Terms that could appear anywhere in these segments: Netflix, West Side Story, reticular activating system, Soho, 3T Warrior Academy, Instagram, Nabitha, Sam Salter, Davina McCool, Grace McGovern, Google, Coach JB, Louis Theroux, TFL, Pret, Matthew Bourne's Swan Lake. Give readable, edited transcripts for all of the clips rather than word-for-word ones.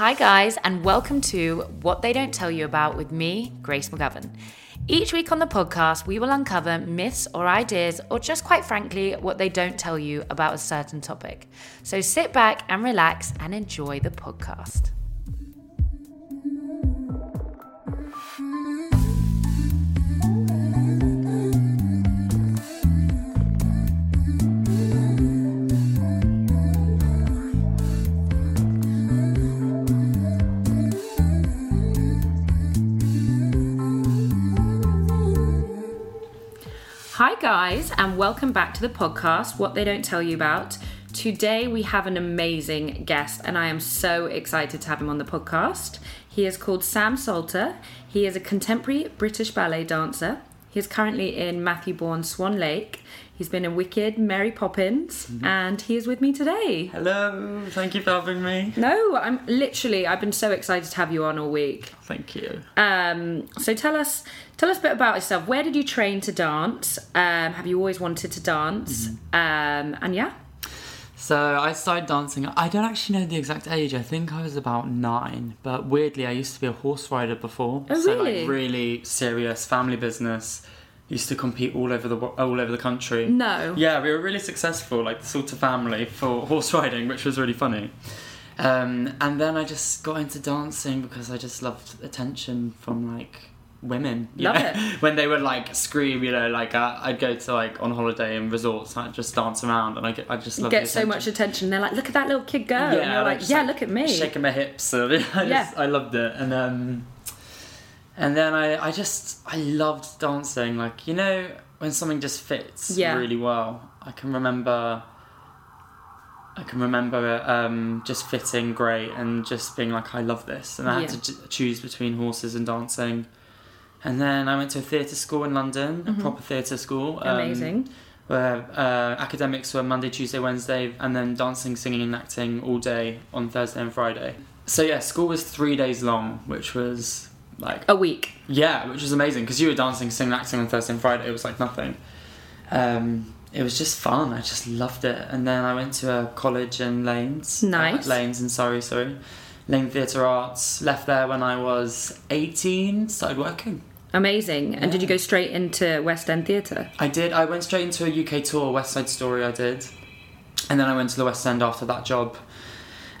Hi guys, and welcome to What They Don't Tell You About with me, Grace McGovern. Each week on the podcast, we will uncover myths or ideas, or just quite frankly, what they don't tell you about a certain topic. So sit back and relax and enjoy the podcast. Hi guys, and welcome back to the podcast, What They Don't Tell You About. Today we have an amazing guest, and I am so excited to have him on the podcast. He is called Sam Salter. He is a contemporary British ballet dancer. He is currently in Matthew Bourne's Swan Lake. He's been in Wicked, Mary Poppins, and he is with me today. Hello, thank you for having me. No, I've been so excited to have you on all week. Thank you. So tell us a bit about yourself. Where did you train to dance? Have you always wanted to dance? So I started dancing. I don't actually know the exact age. I think I was about 9. But weirdly, I used to be a horse rider before. Oh, so really? So really serious family business. Used to compete all over the country. No. Yeah, we were really successful, like the sort of family for horse riding, which was really funny. And then I just got into dancing because I just loved attention from women. Love it. When they would scream, I'd go to on holiday in resorts and I'd just dance around and I just love so much attention. They're like, look at that little kid go. Yeah, and you're look at me. Shaking my hips. And I loved it. And then I loved dancing. When something just fits really well. I can remember it just fitting great and just being like, I love this. And I had to choose between horses and dancing. And then I went to a theatre school in London, a proper theatre school. Amazing. Where academics were Monday, Tuesday, Wednesday, and then dancing, singing and acting all day on Thursday and Friday. So yeah, school was 3 days long, which was a week. Yeah, which was amazing, because you were dancing, singing and acting on Thursday and Friday. It was nothing. It was just fun. I just loved it. And then I went to a college in Lanes. Nice. Lanes in Surrey, Lane Theatre Arts. Left there when I was 18, started working. Amazing. And did you go straight into West End Theatre? I did. I went straight into a UK tour, West Side Story I did. And then I went to the West End after that job.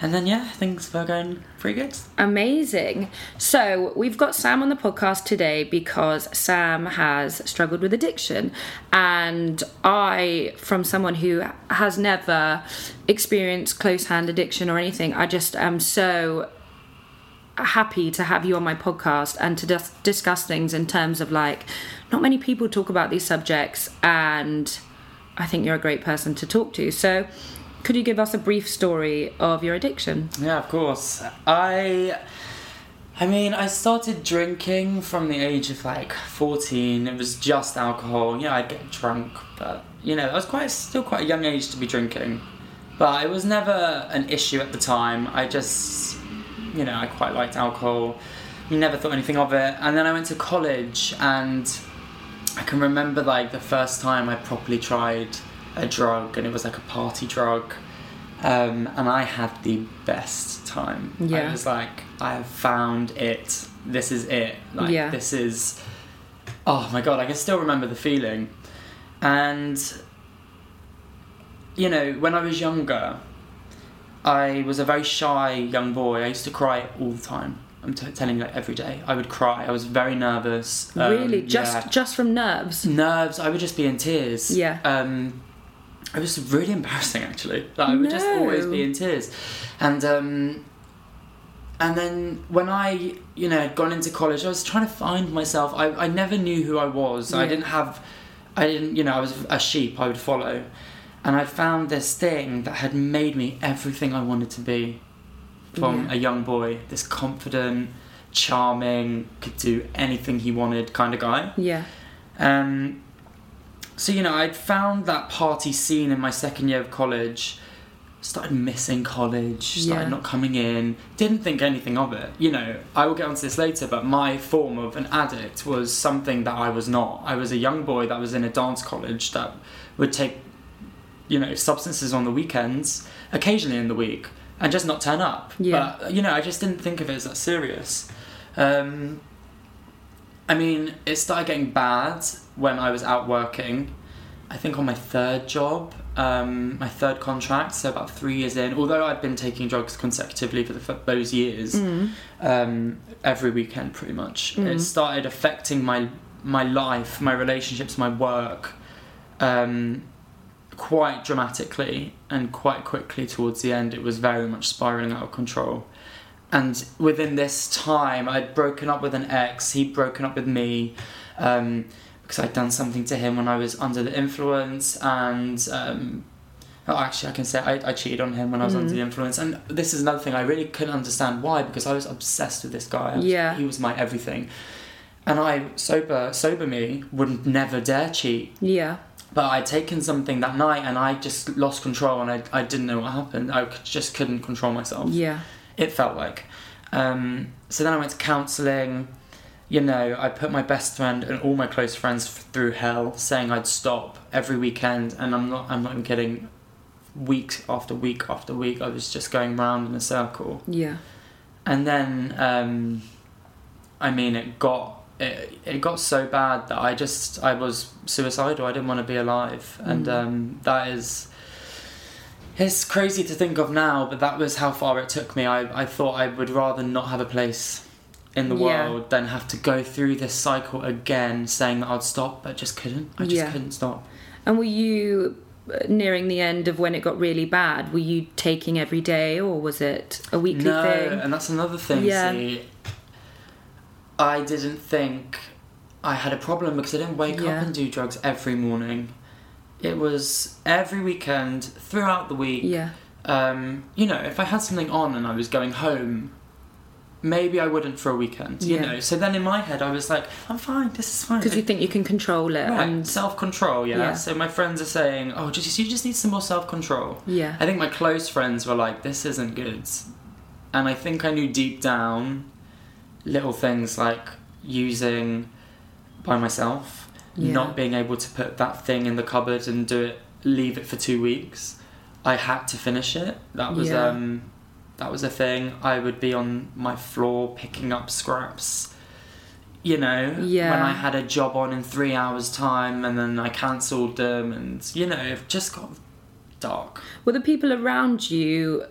And then, things were going pretty good. Amazing. So we've got Sam on the podcast today because Sam has struggled with addiction. And I, from someone who has never experienced close-hand addiction or anything, I just am so happy to have you on my podcast and to discuss things in terms of, not many people talk about these subjects. And I think you're a great person to talk to. So could you give us a brief story of your addiction? Yeah, of course. I started drinking from the age of 14. It was just alcohol. Yeah, I'd get drunk, but I was still quite a young age to be drinking. But it was never an issue at the time. I just, I quite liked alcohol. You never thought anything of it. And then I went to college, and I can remember the first time I properly tried a drug, and it was a party drug, and I had the best time. Yeah. I was I have found it. This is it. This is, oh my God, I can still remember the feeling. And when I was younger, I was a very shy young boy. I used to cry all the time. I'm telling you, every day. I would cry. I was very nervous. Really? Just from nerves? Nerves. I would just be in tears. Yeah. It was really embarrassing, actually. I would just always be in tears. And then when I, had gone into college, I was trying to find myself. I never knew who I was. Yeah. I was a sheep I would follow. And I found this thing that had made me everything I wanted to be from a young boy. This confident, charming, could do anything he wanted kind of guy. Yeah. So, I'd found that party scene in my second year of college, started missing college, started not coming in, didn't think anything of it. I will get onto this later, but my form of an addict was something that I was not. I was a young boy that was in a dance college that would take, substances on the weekends, occasionally in the week, and just not turn up. Yeah. But, you know, I just didn't think of it as that serious. I mean, it started getting bad when I was out working, I think on my third job, my third contract, so about 3 years in. Although I'd been taking drugs consecutively for those years, every weekend pretty much, it started affecting my life, my relationships, my work, quite dramatically and quite quickly towards the end. It was very much spiralling out of control. And within this time, I'd broken up with an ex, he'd broken up with me, because I'd done something to him when I was under the influence, and actually I can say I cheated on him when I was under the influence. And this is another thing, I really couldn't understand why, because I was obsessed with this guy. He was my everything. And I, sober me, would never dare cheat. Yeah. But I'd taken something that night and I just lost control, and I didn't know what happened. I just couldn't control myself. Yeah. It felt like. So then I went to counselling. You know, I put my best friend and all my close friends through hell, saying I'd stop every weekend, and I'm not even kidding. Week after week after week, I was just going round in a circle. Yeah. And then, I mean, it got so bad that I was suicidal. I didn't want to be alive, and that is. It's crazy to think of now, but that was how far it took me. I thought I would rather not have a place in the world than have to go through this cycle again, saying that I'd stop, but just couldn't. I just couldn't stop. And were you nearing the end of when it got really bad? Were you taking every day, or was it a weekly thing? No, and that's another thing, see. I didn't think I had a problem because I didn't wake up and do drugs every morning. It was every weekend, throughout the week. Yeah. You know, if I had something on and I was going home, maybe I wouldn't for a weekend, you know. So then in my head I was like, I'm fine, this is fine. Because you think you can control it. Right, and self-control, yeah. So my friends are saying, oh, you just need some more self-control. Yeah. I think my close friends were like, this isn't good. And I think I knew deep down little things like using by myself. Yeah. Not being able to put that thing in the cupboard and leave it for 2 weeks. I had to finish it. That was that was a thing. I would be on my floor picking up scraps, you know, when I had a job on in 3 hours' time, and then I cancelled them, and, you know, it just got dark. Were the people around you,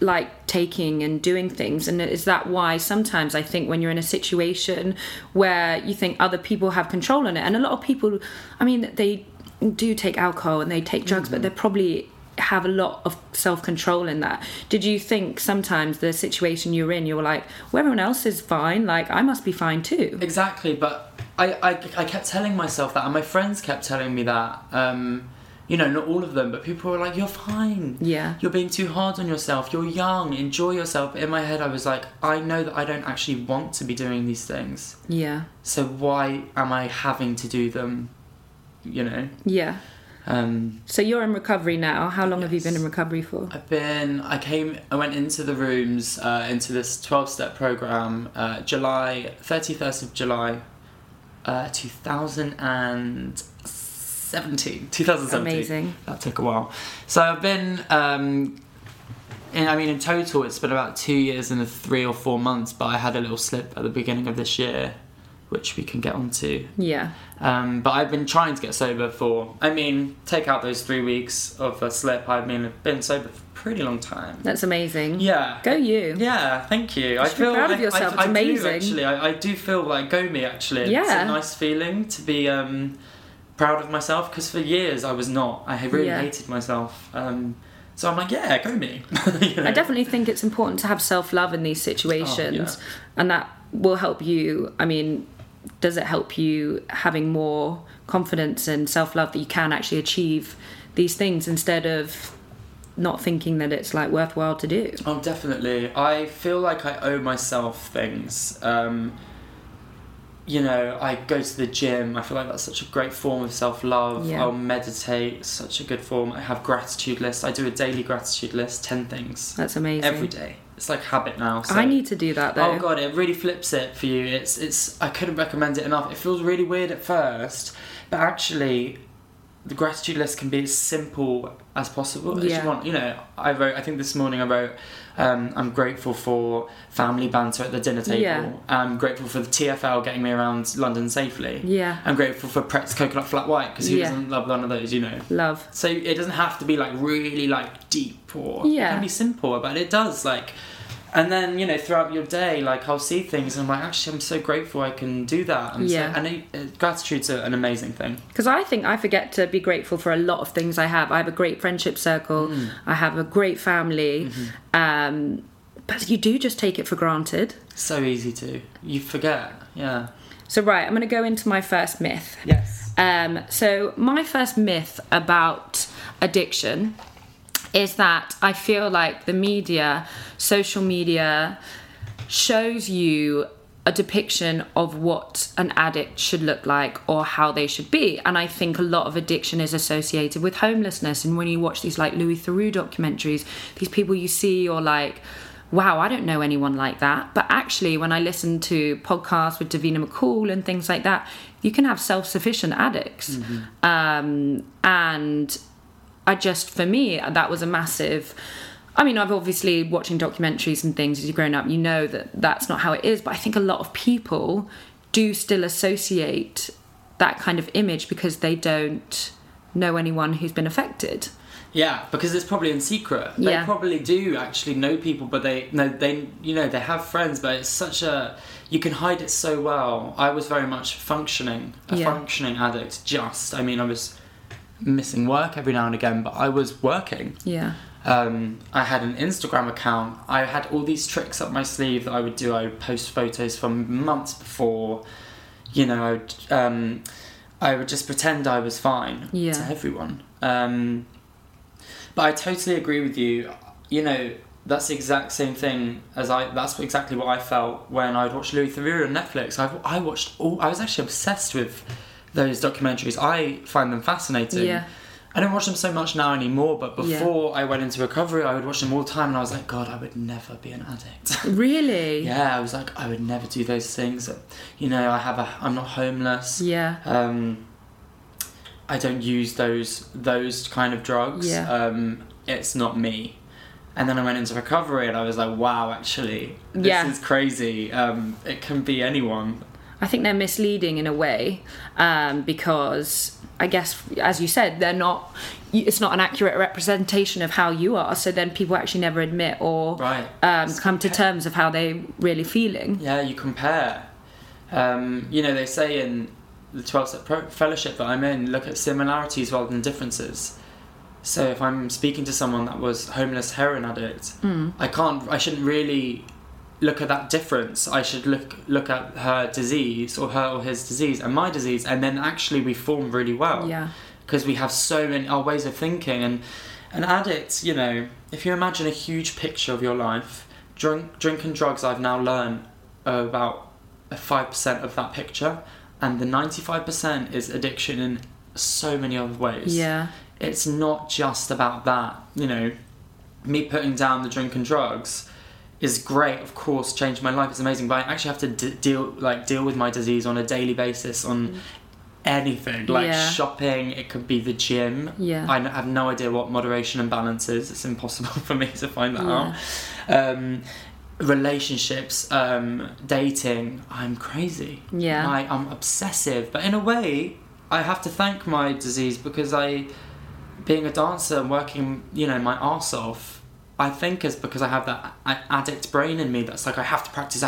like, taking and doing things? And is that why sometimes I think when you're in a situation where you think other people have control on it, and a lot of people, I mean, they do take alcohol and they take drugs, but they probably have a lot of self-control in that. Did you think sometimes the situation you're in, you were like, well, everyone else is fine, like, I must be fine too? Exactly, but I kept telling myself that, and my friends kept telling me that. You know, not all of them, but people were like, you're fine. Yeah. You're being too hard on yourself. You're young. Enjoy yourself. But in my head, I was like, I know that I don't actually want to be doing these things. Yeah. So why am I having to do them, you know? Yeah. So you're in recovery now. How long have you been in recovery for? I went into the rooms, into this 12-step program, July, 31st of July, 2017. Amazing. That took a while. So I've been, in total it's been about 2 years and 3 or 4 months, but I had a little slip at the beginning of this year, which we can get onto. Yeah. But I've been trying to get sober for, take out those 3 weeks of a slip, I've been sober for a pretty long time. That's amazing. Yeah. Go you. Yeah, thank you. I feel proud of yourself. It's amazing. I do, actually. I do feel like go me, actually. Yeah. It's a nice feeling to be... proud of myself, because for years I was not. I really hated myself. So I'm like, yeah, go me. You know? I definitely think it's important to have self-love in these situations, and that will help you. I mean, does it help you having more confidence and self-love that you can actually achieve these things instead of not thinking that it's like worthwhile to do? Oh, definitely. I feel like I owe myself things. You know, I go to the gym. I feel like that's such a great form of self-love. Yeah. I'll meditate, such a good form. I have gratitude lists. I do a daily gratitude list, 10 things. That's amazing. Every day. It's like habit now. So. I need to do that, though. Oh, God, it really flips it for you. I couldn't recommend it enough. It feels really weird at first, but actually, the gratitude list can be as simple as possible as you want. You know, I think this morning I wrote, I'm grateful for family banter at the dinner table. Yeah. I'm grateful for the TFL getting me around London safely. Yeah. I'm grateful for Pret's Coconut Flat White, because who doesn't love one of those, you know? Love. So it doesn't have to be, like, really, like, deep or... It can be simple, but it does, like... And then, you know, throughout your day, like, I'll see things and I'm like, actually, I'm so grateful I can do that. Gratitude's an amazing thing. Because I think I forget to be grateful for a lot of things I have. I have a great friendship circle. Mm. I have a great family. Mm-hmm. But you do just take it for granted. So easy to. You forget, yeah. So, right, I'm going to go into my first myth. Yes. So, my first myth about addiction... is that I feel like the media, social media, shows you a depiction of what an addict should look like or how they should be. And I think a lot of addiction is associated with homelessness. And when you watch these like Louis Theroux documentaries, these people you see, you're like, wow, I don't know anyone like that. But actually, when I listen to podcasts with Davina McCool and things like that, you can have self-sufficient addicts. Mm-hmm. And... I just, for me, that was a massive... I mean, I've obviously, watching documentaries and things as you're growing up, you know that that's not how it is, but I think a lot of people do still associate that kind of image because they don't know anyone who's been affected. Yeah, because it's probably in secret. They probably do actually know people, but they have friends, but it's such a... You can hide it so well. I was very much a functioning addict, just. I mean, I was... missing work every now and again, but I was working. Yeah. I had an Instagram account. I had all these tricks up my sleeve that I would do. I would post photos from months before. You know, I would just pretend I was fine to everyone. But I totally agree with you. You know, that's the exact same thing as I... That's exactly what I felt when I'd watched Louis Theroux on Netflix. I was actually obsessed with... those documentaries. I find them fascinating. Yeah. I don't watch them so much now anymore, but before I went into recovery, I would watch them all the time, and I was like, God, I would never be an addict. Really? Yeah, I was like, I would never do those things. You know, I'm not homeless. Yeah. I don't use those kind of drugs. Yeah. It's not me. And then I went into recovery, and I was like, wow, actually, this is crazy. It can be anyone. I think they're misleading in a way, because I guess, as you said, they're not. It's not an accurate representation of how you are. So then people actually never admit or come to terms of how they're really feeling. Yeah, you compare. You know, they say in the 12-step fellowship that I'm in, look at similarities rather than differences. So if I'm speaking to someone that was homeless heroin addict, I shouldn't really look at that difference. I should look at her disease, or her or his disease, and my disease, and then actually we form really well. Yeah. Because we have so many our ways of thinking, and an addict, you know, if you imagine a huge picture of your life, drink and drugs, I've now learned about 5% of that picture, and the 95% is addiction in so many other ways. Yeah. It's not just about that, you know. Me putting down the drink and drugs is great, of course, changed my life, it's amazing, but I actually have to deal with my disease on a daily basis, on anything, like shopping, it could be the gym. Yeah. I have no idea what moderation and balance is, it's impossible for me to find that out. Relationships, dating, I'm crazy. Yeah. I'm obsessive, but in a way, I have to thank my disease, because being a dancer and working, you know, my arse off, I think is because I have that addict brain in me that's like, I have to practice,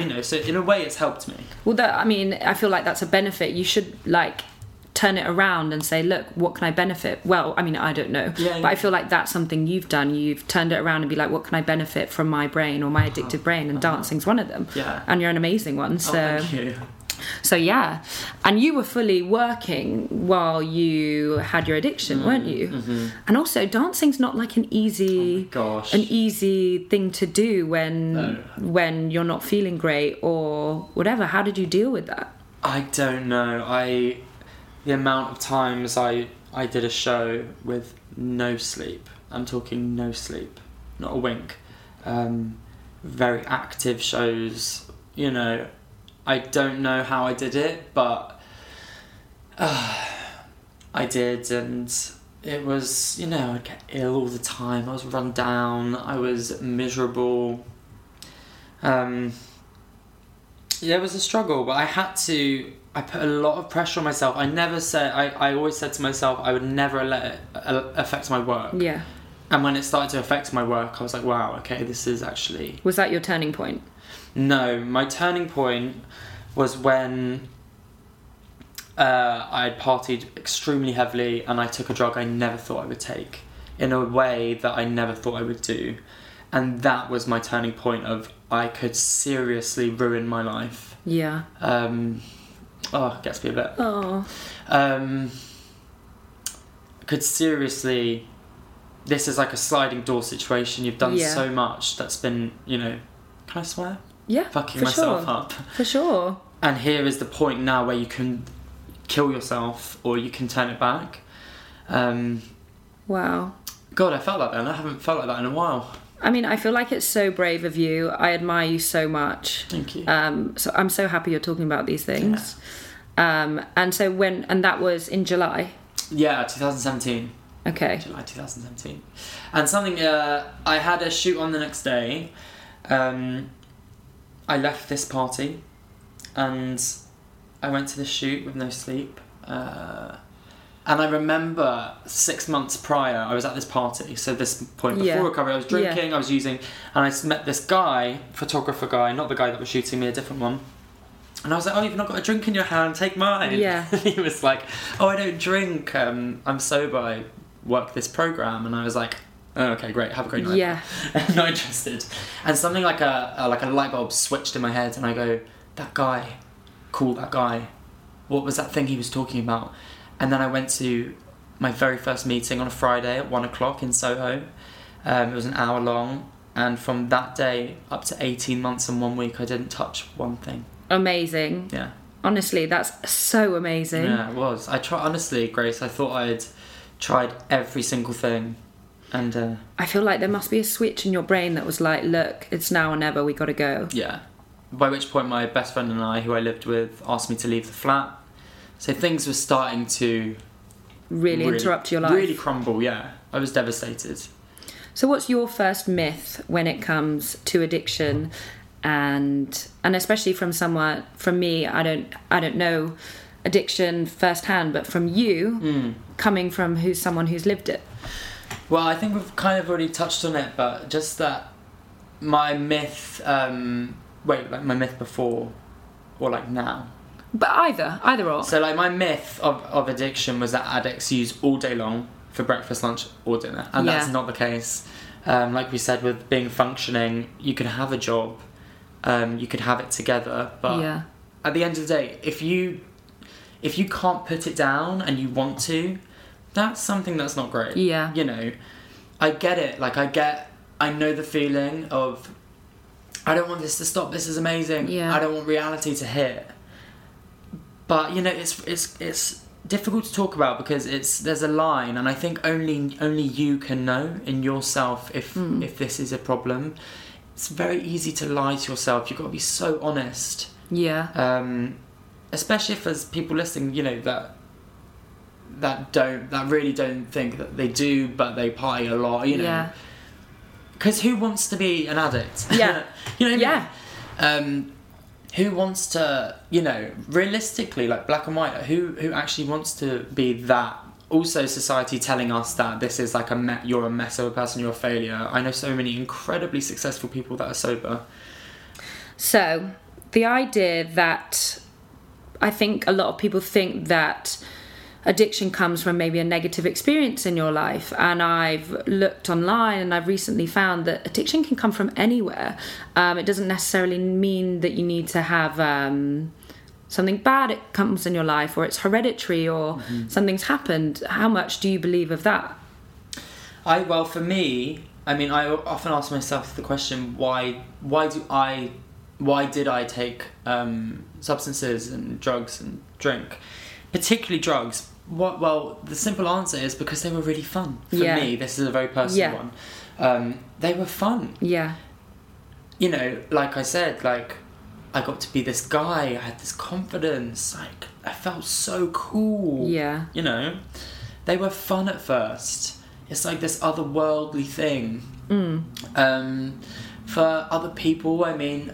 you know. So in a way, it's helped me. Well, I feel like that's a benefit. You should, like, turn it around and say, look, what can I benefit? Well, I mean, I don't know. Yeah, but I feel like that's something you've done. You've turned it around and be like, what can I benefit from my brain or my addictive brain? And dancing's one of them. Yeah. And you're an amazing one. So. Oh, thank you. So, yeah. And you were fully working while you had your addiction, weren't you? Mm-hmm. And also, dancing's not like an easy thing to do when you're not feeling great or whatever. How did you deal with that? I don't know. The amount of times I did a show with no sleep. I'm talking no sleep. Not a wink. Very active shows, you know... I don't know how I did it, but I did, and it was, you know, I'd get ill all the time, I was run down, I was miserable. Yeah, it was a struggle, but I put a lot of pressure on myself. I always said to myself I would never let it affect my work. Yeah. And when it started to affect my work, I was like, wow, okay, this is actually... Was that your turning point? No, my turning point was when I had partied extremely heavily and I took a drug I never thought I would take in a way that I never thought I would do. And that was my turning point of I could seriously ruin my life. Yeah. Oh, it gets me a bit. Oh. Could seriously... This is like a sliding door situation. You've done so much that's been, you know... Can I swear? Yeah, fucking myself up. For sure. And here is the point now where you can kill yourself or you can turn it back. Wow. God, I felt like that, and I haven't felt like that in a while. I mean, I feel like it's so brave of you. I admire you so much. Thank you. So I'm so happy you're talking about these things. Yeah. And so and that was in July? Yeah, 2017. Okay. July 2017. And something, I had a shoot on the next day. I left this party and I went to the shoot with no sleep. And I remember 6 months prior, I was at this party. So this point before recovery, I was drinking, I was using, and I met this guy, photographer guy, not the guy that was shooting me, a different one. And I was like, oh, you've not got a drink in your hand, take mine. Yeah. He was like, oh, I don't drink, I'm sober, I work this program. And I was like, oh, okay, great, have a great night. Yeah. Not interested. And something like a light bulb switched in my head, and I go, that guy, call that guy. What was that thing he was talking about? And then I went to my very first meeting on a Friday at 1:00 in Soho. It was an hour long. And from that day up to 18 months and 1 week, I didn't touch one thing. Amazing. Yeah. Honestly, that's so amazing. Yeah, it was. Honestly, Grace, I thought I'd tried every single thing. And I feel like there must be a switch in your brain that was like, look, it's now or never, we got to go. Yeah. By which point my best friend and I, who I lived with, asked me to leave the flat. So things were starting to... Really interrupt your life. Really crumble, yeah. I was devastated. So what's your first myth when it comes to addiction? And especially from me, I don't know addiction firsthand, but from you, coming from someone who's lived it. Well, I think we've kind of already touched on it, but just that my myth, my myth before or like now. But either or. So like my myth of addiction was that addicts use all day long for breakfast, lunch or dinner. And that's not the case. Like we said, with being functioning, you can have a job, you can have it together. But at the end of the day, if you can't put it down and you want to, that's something that's not great. Yeah. You know, I get it. Like, I know the feeling of, I don't want this to stop. This is amazing. Yeah. I don't want reality to hit. But, you know, it's difficult to talk about because there's a line, and I think only you can know in yourself if this is a problem. It's very easy to lie to yourself. You've got to be so honest. Yeah. Especially if there's people listening, you know, that really don't think that they do, but they party a lot, you know. Yeah. Because who wants to be an addict? Yeah. You know what I mean? Who wants to, you know, realistically, like black and white, who actually wants to be that? Also, society telling us that this is like you're a mess of a person, you're a failure. I know so many incredibly successful people that are sober. So, the idea that I think a lot of people think that addiction comes from maybe a negative experience in your life, and I've looked online and I've recently found that addiction can come from anywhere. It doesn't necessarily mean that you need to have something bad it comes in your life, or it's hereditary, or something's happened. How much do you believe of that? Well, for me, I mean, I often ask myself the question, why did I take substances and drugs and drink, particularly drugs? Well, the simple answer is because they were really fun. For me, this is a very personal one. They were fun. Yeah. You know, like I said, like I got to be this guy, I had this confidence, like, I felt so cool. Yeah. You know? They were fun at first. It's like this otherworldly thing. Mm. For other people, I mean,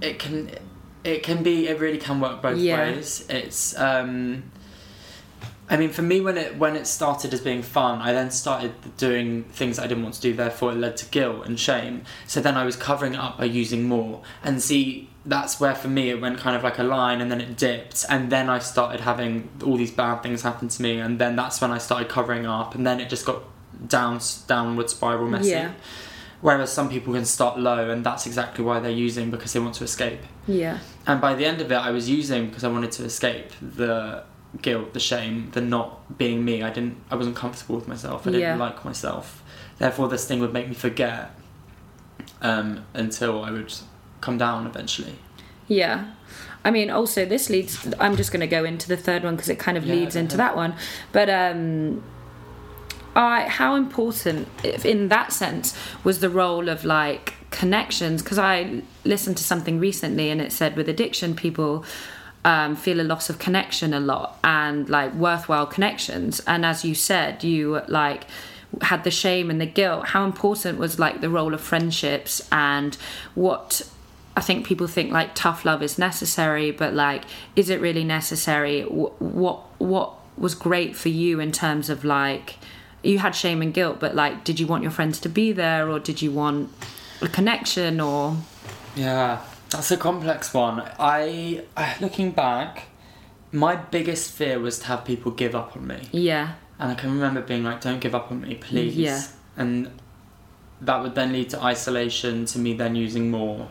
it really can work both ways. It's, I mean, for me, when it started as being fun, I then started doing things I didn't want to do, therefore it led to guilt and shame. So then I was covering it up by using more. And see, that's where for me it went kind of like a line, and then it dipped, and then I started having all these bad things happen to me, and then that's when I started covering up, and then it just got downward spiral messy. Yeah. Whereas some people can start low, and that's exactly why they're using, because they want to escape. Yeah. And by the end of it, I was using because I wanted to escape the guilt, the shame, the not being me. I wasn't comfortable with myself. I didn't like myself. Therefore, this thing would make me forget until I would come down eventually. Yeah. I mean, also, this leads... I'm just going to go into the third one because it kind of leads into that one. But how important, in that sense, was the role of, like, connections? Because I listened to something recently and it said with addiction, people... feel a loss of connection a lot, and like worthwhile connections. And as you said, you like had the shame and the guilt. How important was like the role of friendships? And what I think people think like tough love is necessary, but like, is it really necessary? What was great for you in terms of like, you had shame and guilt, but like, did you want your friends to be there, or did you want a connection? Or that's a complex one. Looking back, my biggest fear was to have people give up on me. Yeah. And I can remember being like, don't give up on me, please. Yeah. And that would then lead to isolation, to me then using more.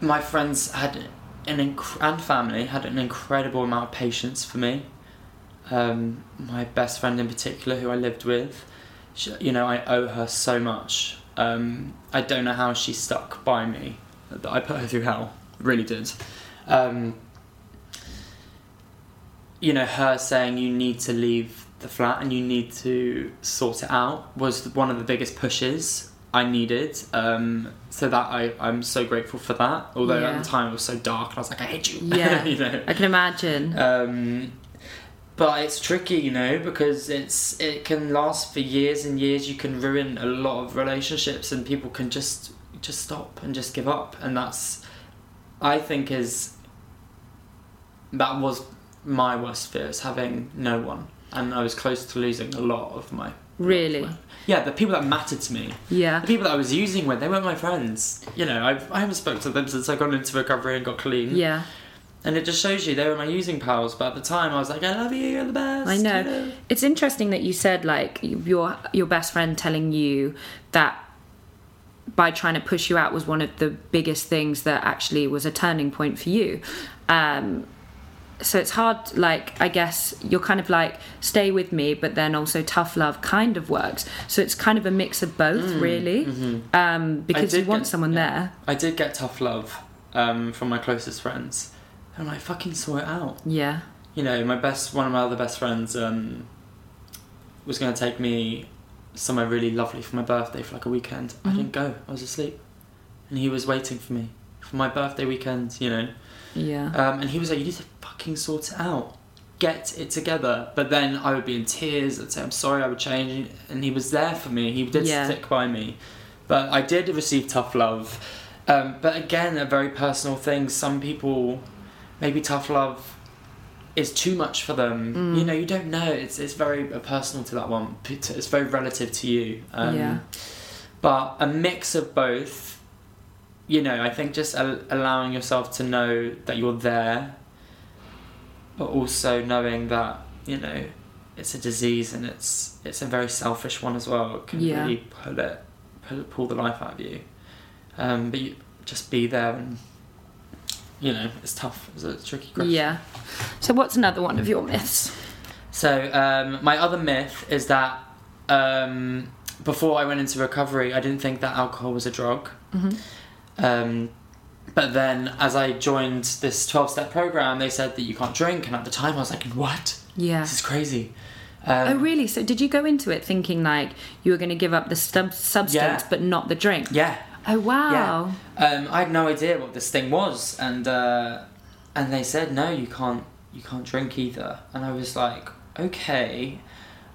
My friends and family had an incredible amount of patience for me. My best friend in particular, who I lived with, she, you know, I owe her so much. I don't know how she stuck by me. I put her through hell, really did. You know, her saying you need to leave the flat and you need to sort it out was one of the biggest pushes I needed. So that I'm so grateful for that. Although at the time it was so dark and I was like, I hate you. Yeah, you know? I can imagine. But it's tricky, you know, because it can last for years and years. You can ruin a lot of relationships, and people can just stop and just give up. And that's, I think, that was my worst fear, is having no one. And I was close to losing a lot of my... Really? Yeah, the people that mattered to me. Yeah. The people that I was using with, they weren't my friends. You know, I haven't spoken to them since I got into recovery and got clean. Yeah. And it just shows you, they were my using pals, but at the time I was like, I love you, you're the best. I know. You know? It's interesting that you said, like, your best friend telling you that by trying to push you out was one of the biggest things that actually was a turning point for you. So it's hard, like, I guess you're kind of like, stay with me, but then also tough love kind of works. So it's kind of a mix of both, really, because you want someone there. I did get tough love from my closest friends. And I fucking saw it out. Yeah. You know, one of my other best friends was going to take me somewhere really lovely for my birthday for like a weekend. Mm-hmm. I didn't go. I was asleep. And he was waiting for me for my birthday weekend, you know. Yeah. And he was like, you need to fucking sort it out. Get it together. But then I would be in tears. I'd say, I'm sorry, I would change. And he was there for me. He did stick by me. But I did receive tough love. But again, a very personal thing. Some people... maybe tough love is too much for them. You know, you don't know. It's very personal to that one. It's very relative to you. But a mix of both, you know, I think just allowing yourself to know that you're there, but also knowing that, you know, it's a disease and it's a very selfish one as well. It can really pull the life out of you. But you just be there and... you know, it's tough. It's a tricky question. Yeah. So what's another one of your myths? So my other myth is that before I went into recovery, I didn't think that alcohol was a drug. Mm-hmm. But then as I joined this 12-step program, they said that you can't drink. And at the time I was like, what? Yeah. This is crazy. Oh, really? So did you go into it thinking like you were going to give up the substance but not the drink? Yeah. Oh, wow. Yeah. I had no idea what this thing was. And they said, no, you can't drink either. And I was like, okay,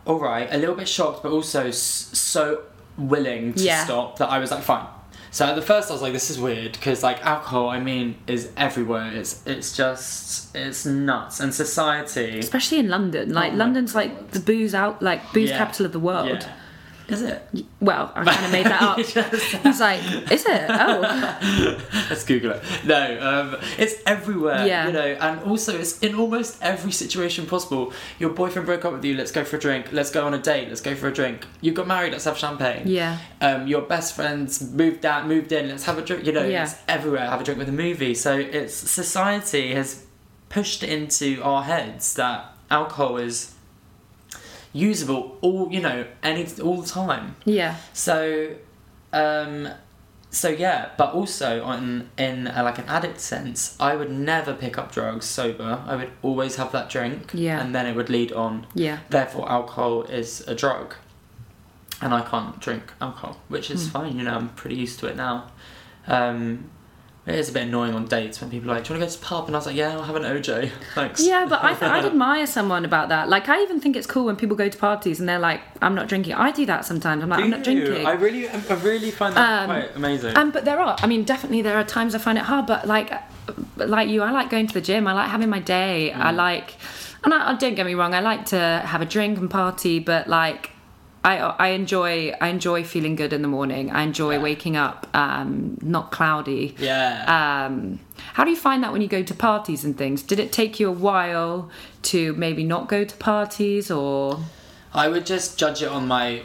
all right. A little bit shocked, but also so willing to stop that I was like, fine. So at the first I was like, this is weird, because like alcohol, I mean, is everywhere. It's just, it's nuts. And society, especially in London, like London's like the booze capital of the world. Yeah. Is it? Well, I kind of made that up. He's like, is it? Oh. Let's Google it. No, it's everywhere, you know, and also it's in almost every situation possible. Your boyfriend broke up with you, let's go for a drink. Let's go on a date, let's go for a drink. You got married, let's have champagne. Yeah. Your best friends moved in, let's have a drink. You know, it's everywhere. Have a drink with a movie. So it's society has pushed into our heads that alcohol is usable all the time. Yeah. So, but also in like an addict sense, I would never pick up drugs sober. I would always have that drink. Yeah. And then it would lead on. Yeah. Therefore, alcohol is a drug, and I can't drink alcohol, which is fine. You know, I'm pretty used to it now. It is a bit annoying on dates when people are like, do you want to go to the pub? And I was like, yeah, I'll have an OJ. Thanks. Yeah, but I'd admire someone about that. Like, I even think it's cool when people go to parties and they're like, I'm not drinking. I do that sometimes. I'm like, I'm not drinking. I really find that quite amazing. But there are. I mean, definitely there are times I find it hard. But like you, I like going to the gym. I like having my day. I like... And I don't get me wrong, I like to have a drink and party. But, like, I enjoy feeling good in the morning. I enjoy waking up not cloudy. Yeah. How do you find that when you go to parties and things? Did it take you a while to maybe not go to parties, or? I would just judge it on my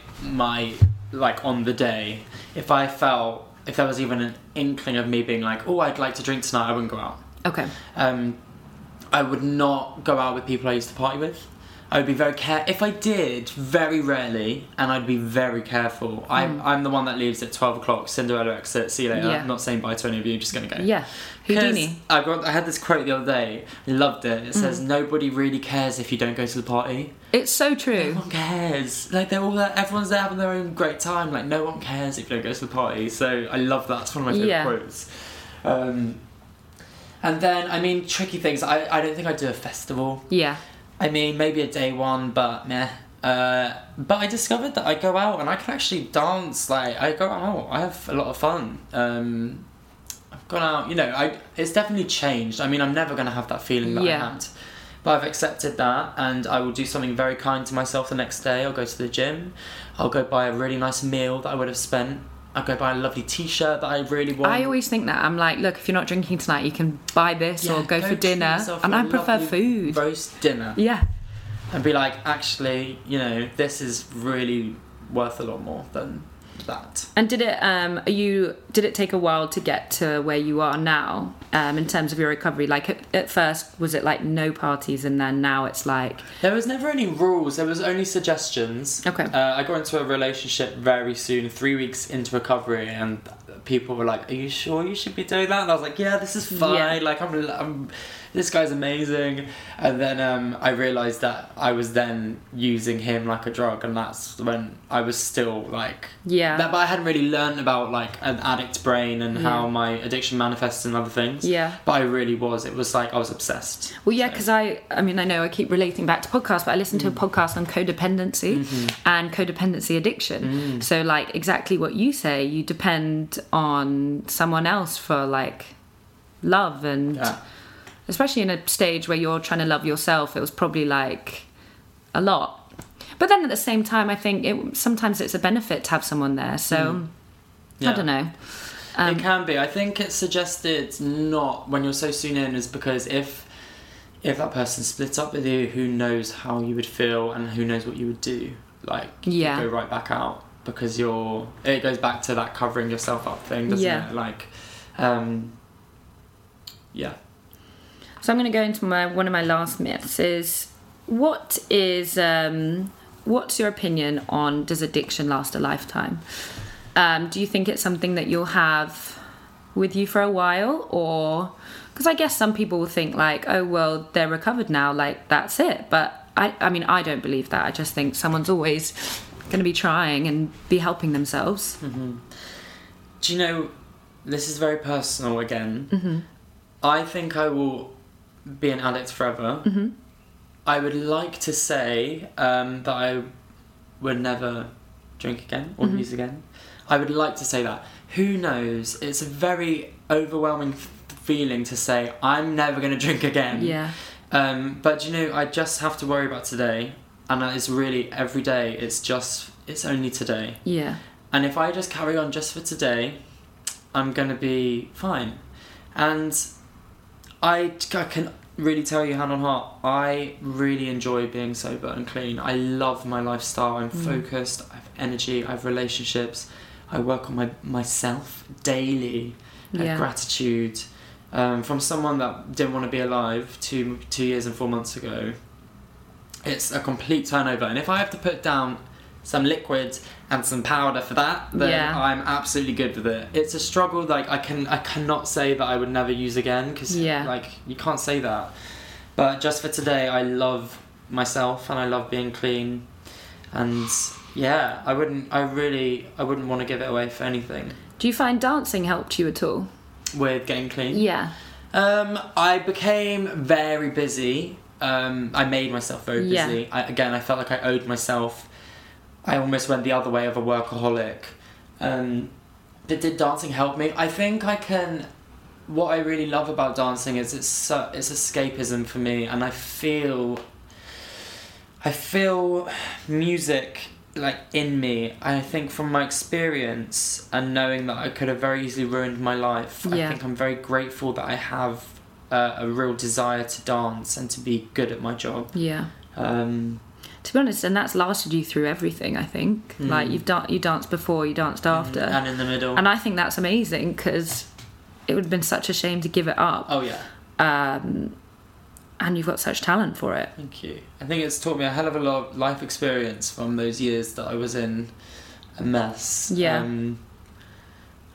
like on the day. If there was even an inkling of me being like, oh, I'd like to drink tonight, I wouldn't go out. Okay. I would not go out with people I used to party with. I would be very careful. If I did, very rarely, and I'd be very careful. I'm the one that leaves at 12 o'clock, Cinderella exit, see you later. Yeah. I'm not saying bye to any of you, just going to go. Yeah, Houdini. I had this quote the other day, loved it. It says, nobody really cares if you don't go to the party. It's so true. No one cares. Like, they're all there, everyone's there having their own great time. Like, no one cares if you don't go to the party. So I love that. It's one of my favourite quotes. And then, I mean, tricky things. I don't think I'd do a festival. Yeah. I mean, maybe a day one, but meh. But I discovered that I go out and I can actually dance. Like, I go out. I have a lot of fun. I've gone out. You know, it's definitely changed. I mean, I'm never going to have that feeling that I had. But I've accepted that, and I will do something very kind to myself the next day. I'll go to the gym. I'll go buy a really nice meal that I would have spent. I'll go buy a lovely T-shirt that I really want. I always think that. I'm like, look, if you're not drinking tonight, you can buy this or go for dinner. And I prefer food. Roast dinner. Yeah. And be like, actually, you know, this is really worth a lot more than that. And did it take a while to get to where you are now in terms of your recovery? Like, at first, was it like no parties, and then now it's like... There was never any rules, there was only suggestions. Okay. I got into a relationship very soon, 3 weeks into recovery, and people were like, are you sure you should be doing that? And I was like, yeah, this is fine. Like, I'm this guy's amazing. And then I realised that I was then using him like a drug, and that's when I was still like... Yeah. But I hadn't really learned about like an addict brain and how my addiction manifests and other things. Yeah. But I really was. It was like I was obsessed. Well, yeah, because so. I mean, I know I keep relating back to podcasts, but I listened to a podcast on codependency and codependency addiction. Mm. So like exactly what you say, you depend on someone else for like love and... Yeah. Especially in a stage where you're trying to love yourself, it was probably like a lot. But then at the same time, I think sometimes it's a benefit to have someone there. So I don't know. It can be. I think it's suggested not when you're so soon in, is because if that person splits up with you, who knows how you would feel and who knows what you would do? Like you go right back out because it goes back to that covering yourself up thing, doesn't it? Like, So I'm going to go into one of my last myths is, what's your opinion on, does addiction last a lifetime? Do you think it's something that you'll have with you for a while, or, because I guess some people will think like, oh, well, they're recovered now, like that's it. But I mean, I don't believe that. I just think someone's always going to be trying and be helping themselves. Mm-hmm. Do you know, this is very personal again. Mm-hmm. I think I will be an addict forever. Mm-hmm. I would like to say that I would never drink again or use again. I would like to say that. Who knows? It's a very overwhelming feeling to say, I'm never going to drink again. Yeah. But, you know, I just have to worry about today. And it's really every day. It's only today. Yeah. And if I just carry on just for today, I'm going to be fine. And I can really tell you hand on heart, I really enjoy being sober and clean. I love my lifestyle. I'm focused. I have energy. I have relationships. I work on myself daily. I have gratitude. From someone that didn't want to be alive 2 years and 4 months ago, it's a complete turnover. And if I have to put down some liquid and some powder for that, then I'm absolutely good with it. It's a struggle. Like I cannot say that I would never use again, because like you can't say that. But just for today, I love myself and I love being clean, and I wouldn't want to give it away for anything. Do you find dancing helped you at all with getting clean? Yeah. I became very busy. I made myself very busy. Yeah. I felt like I owed myself. I almost went the other way of a workaholic. But did dancing help me? I think I can... What I really love about dancing is it's escapism for me, and I feel music like in me. I think from my experience and knowing that I could have very easily ruined my life, I think I'm very grateful that I have a real desire to dance and to be good at my job. To be honest, and that's lasted you through everything, I think. Like you danced before, you danced after, and in the middle, and I think that's amazing, because it would have been such a shame to give it up. And you've got such talent for it. Thank you. I think it's taught me a hell of a lot of life experience from those years that I was in a mess. Yeah. And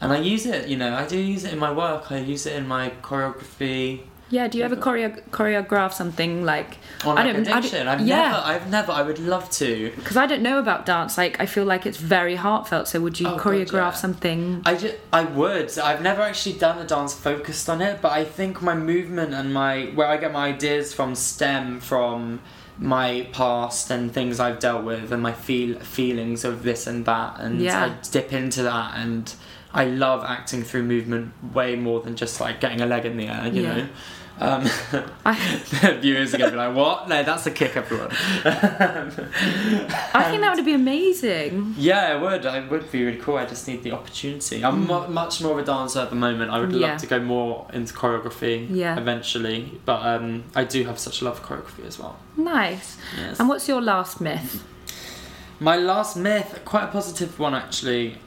I use it, you know, I do use it in my work. I use it in my choreography. Yeah, do you ever choreograph something like... On addiction? I would love to. Because I don't know about dance. Like, I feel like it's very heartfelt. So would you choreograph something? I would. I've never actually done a dance focused on it. But I think my movement and where I get my ideas from stem from my past and things I've dealt with and my feelings of this and that. And I dip into that, and... I love acting through movement way more than just like getting a leg in the air, you know. Viewers are going to be like, what? No, that's a kick, everyone. I think that would be amazing. Yeah, it would. It would be really cool. I just need the opportunity. I'm much more of a dancer at the moment. I would love to go more into choreography eventually. But I do have such a love for choreography as well. Nice. Yes. And what's your last myth? My last myth, quite a positive one actually.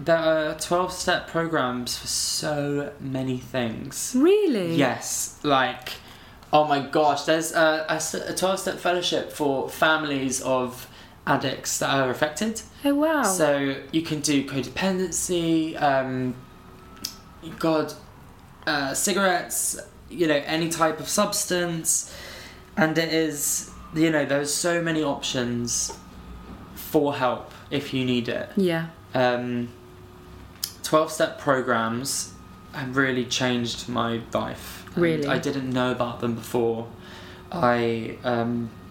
There are 12-step programs for so many things. Really? Yes. Like, oh my gosh, there's a 12-step fellowship for families of addicts that are affected. Oh, wow. So you can do codependency, cigarettes, you know, any type of substance. And it is, you know, there's so many options for help if you need it. Yeah. 12-step programs have really changed my life. Really? I didn't know about them before I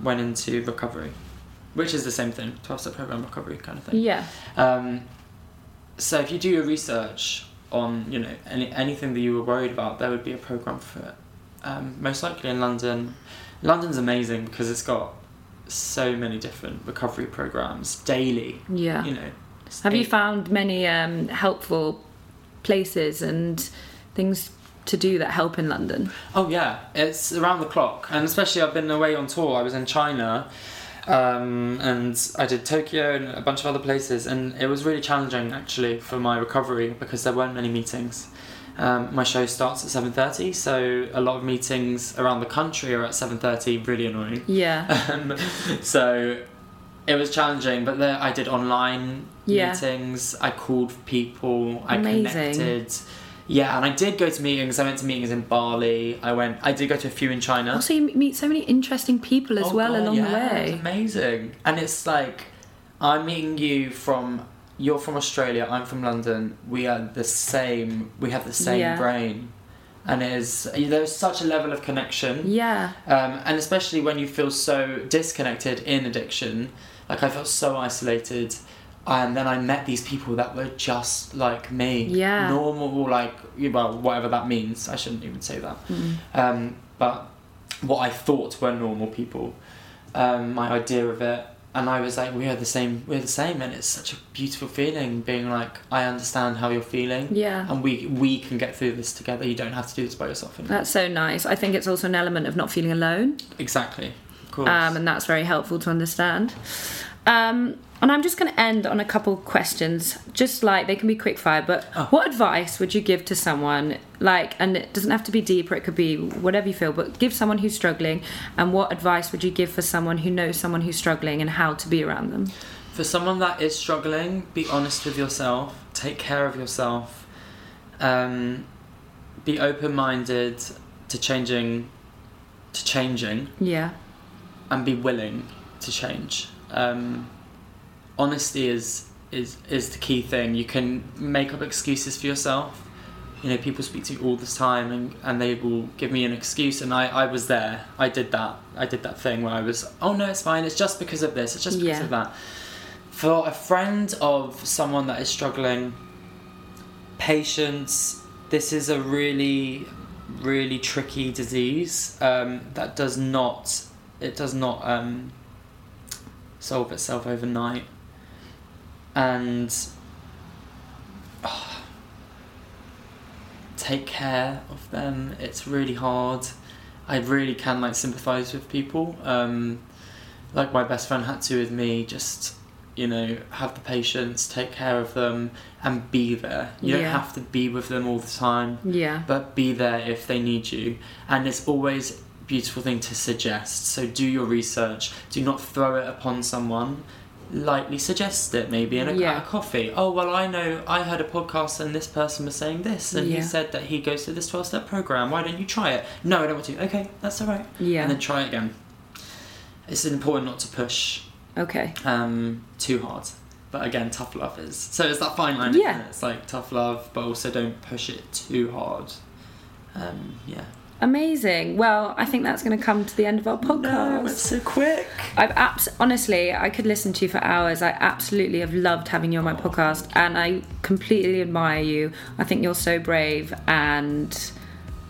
went into recovery, which is the same thing, 12-step program recovery kind of thing. Yeah. So if you do your research on, you know, anything that you were worried about, there would be a program for it. Most likely in London. London's amazing because it's got so many different recovery programs daily. Yeah. You know. Have you found many helpful places and things to do that help in London? Oh, yeah. It's around the clock. And especially I've been away on tour. I was in China and I did Tokyo and a bunch of other places. And it was really challenging, actually, for my recovery because there weren't many meetings. My show starts at 7:30, so a lot of meetings around the country are at 7:30. Really annoying. Yeah. So... It was challenging, but there I did online meetings. I called people. Amazing. I connected. Yeah, and I did go to meetings. I went to meetings in Bali. I did go to a few in China. Also, you meet so many interesting people as along the way. Amazing. And it's like I'm meeting you from you're from Australia, I'm from London, we are the same, we have the same brain. And there's such a level of connection. Yeah. And especially when you feel so disconnected in addiction, like I felt so isolated, and then I met these people that were just like me. Yeah. Normal, like, well, whatever that means. I shouldn't even say that. Mm. But what I thought were normal people, my idea of it, and I was like, we're the same, and it's such a beautiful feeling being like, I understand how you're feeling, and we can get through this together. You don't have to do this by yourself anymore. That's so nice. I think it's also an element of not feeling alone. Exactly, of course. And that's very helpful to understand. And I'm just going to end on a couple questions, just like, they can be quick fire, but what advice would you give to someone, like, and it doesn't have to be deep, or it could be whatever you feel, but give someone who's struggling, and what advice would you give for someone who knows someone who's struggling and how to be around them? For someone that is struggling, be honest with yourself, take care of yourself, be open-minded to changing, and be willing to change. Honesty is the key thing. You can make up excuses for yourself. You know, people speak to me all this time and they will give me an excuse, and I was there. I did that thing where I was, oh no, it's fine, it's just because of this, it's just because of that. For a friend of someone that is struggling, patience. This is a really, really tricky disease that does not solve itself overnight. And take care of them. It's really hard. I really can sympathise with people. Like my best friend had to with me, just, have the patience, take care of them, and be there. You don't have to be with them all the time. Yeah. But be there if they need you. And it's always beautiful thing to suggest, so do your research, do not throw it upon someone, lightly suggest it, maybe in a coffee. Oh, well, I know I heard a podcast and this person was saying this, and he said that he goes to this 12-step program, why don't you try it? No, I don't want to. Okay, that's alright. And then try again. It's important not to push too hard, but again, tough love is, so it's that fine line, isn't it? It's like tough love, but also don't push it too hard. Amazing. Well, I think that's going to come to the end of our podcast. No, it's so quick. Honestly, I could listen to you for hours. I absolutely have loved having you on my podcast, and I completely admire you. I think you're so brave and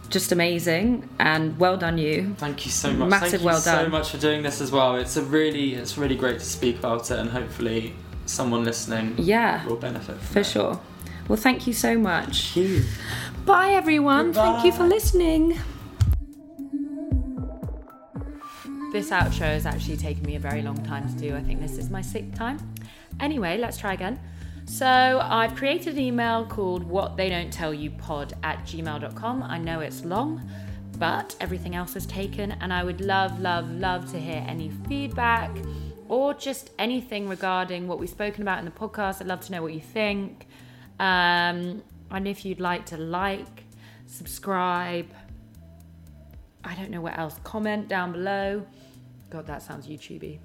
just amazing, and well done you. Thank you so much. Massive well done. Thank you so much for doing this as well. It's really great to speak about it, and hopefully someone listening will benefit from it. For sure. Well, thank you so much. Thank you. Bye, everyone. Goodbye. Thank you for listening. This outro has actually taken me a very long time to do. I think this is my 6th time. Anyway, let's try again. So I've created an email called whatthydonttellyoupod@gmail.com. I know it's long, but everything else is taken, and I would love to hear any feedback or just anything regarding what we've spoken about in the podcast. I'd love to know what you think. And if you'd like to subscribe, I don't know what else, comment down below. God, that sounds YouTubey.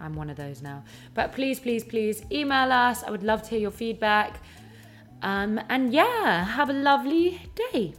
I'm one of those now. But please email us. I would love to hear your feedback. And have a lovely day.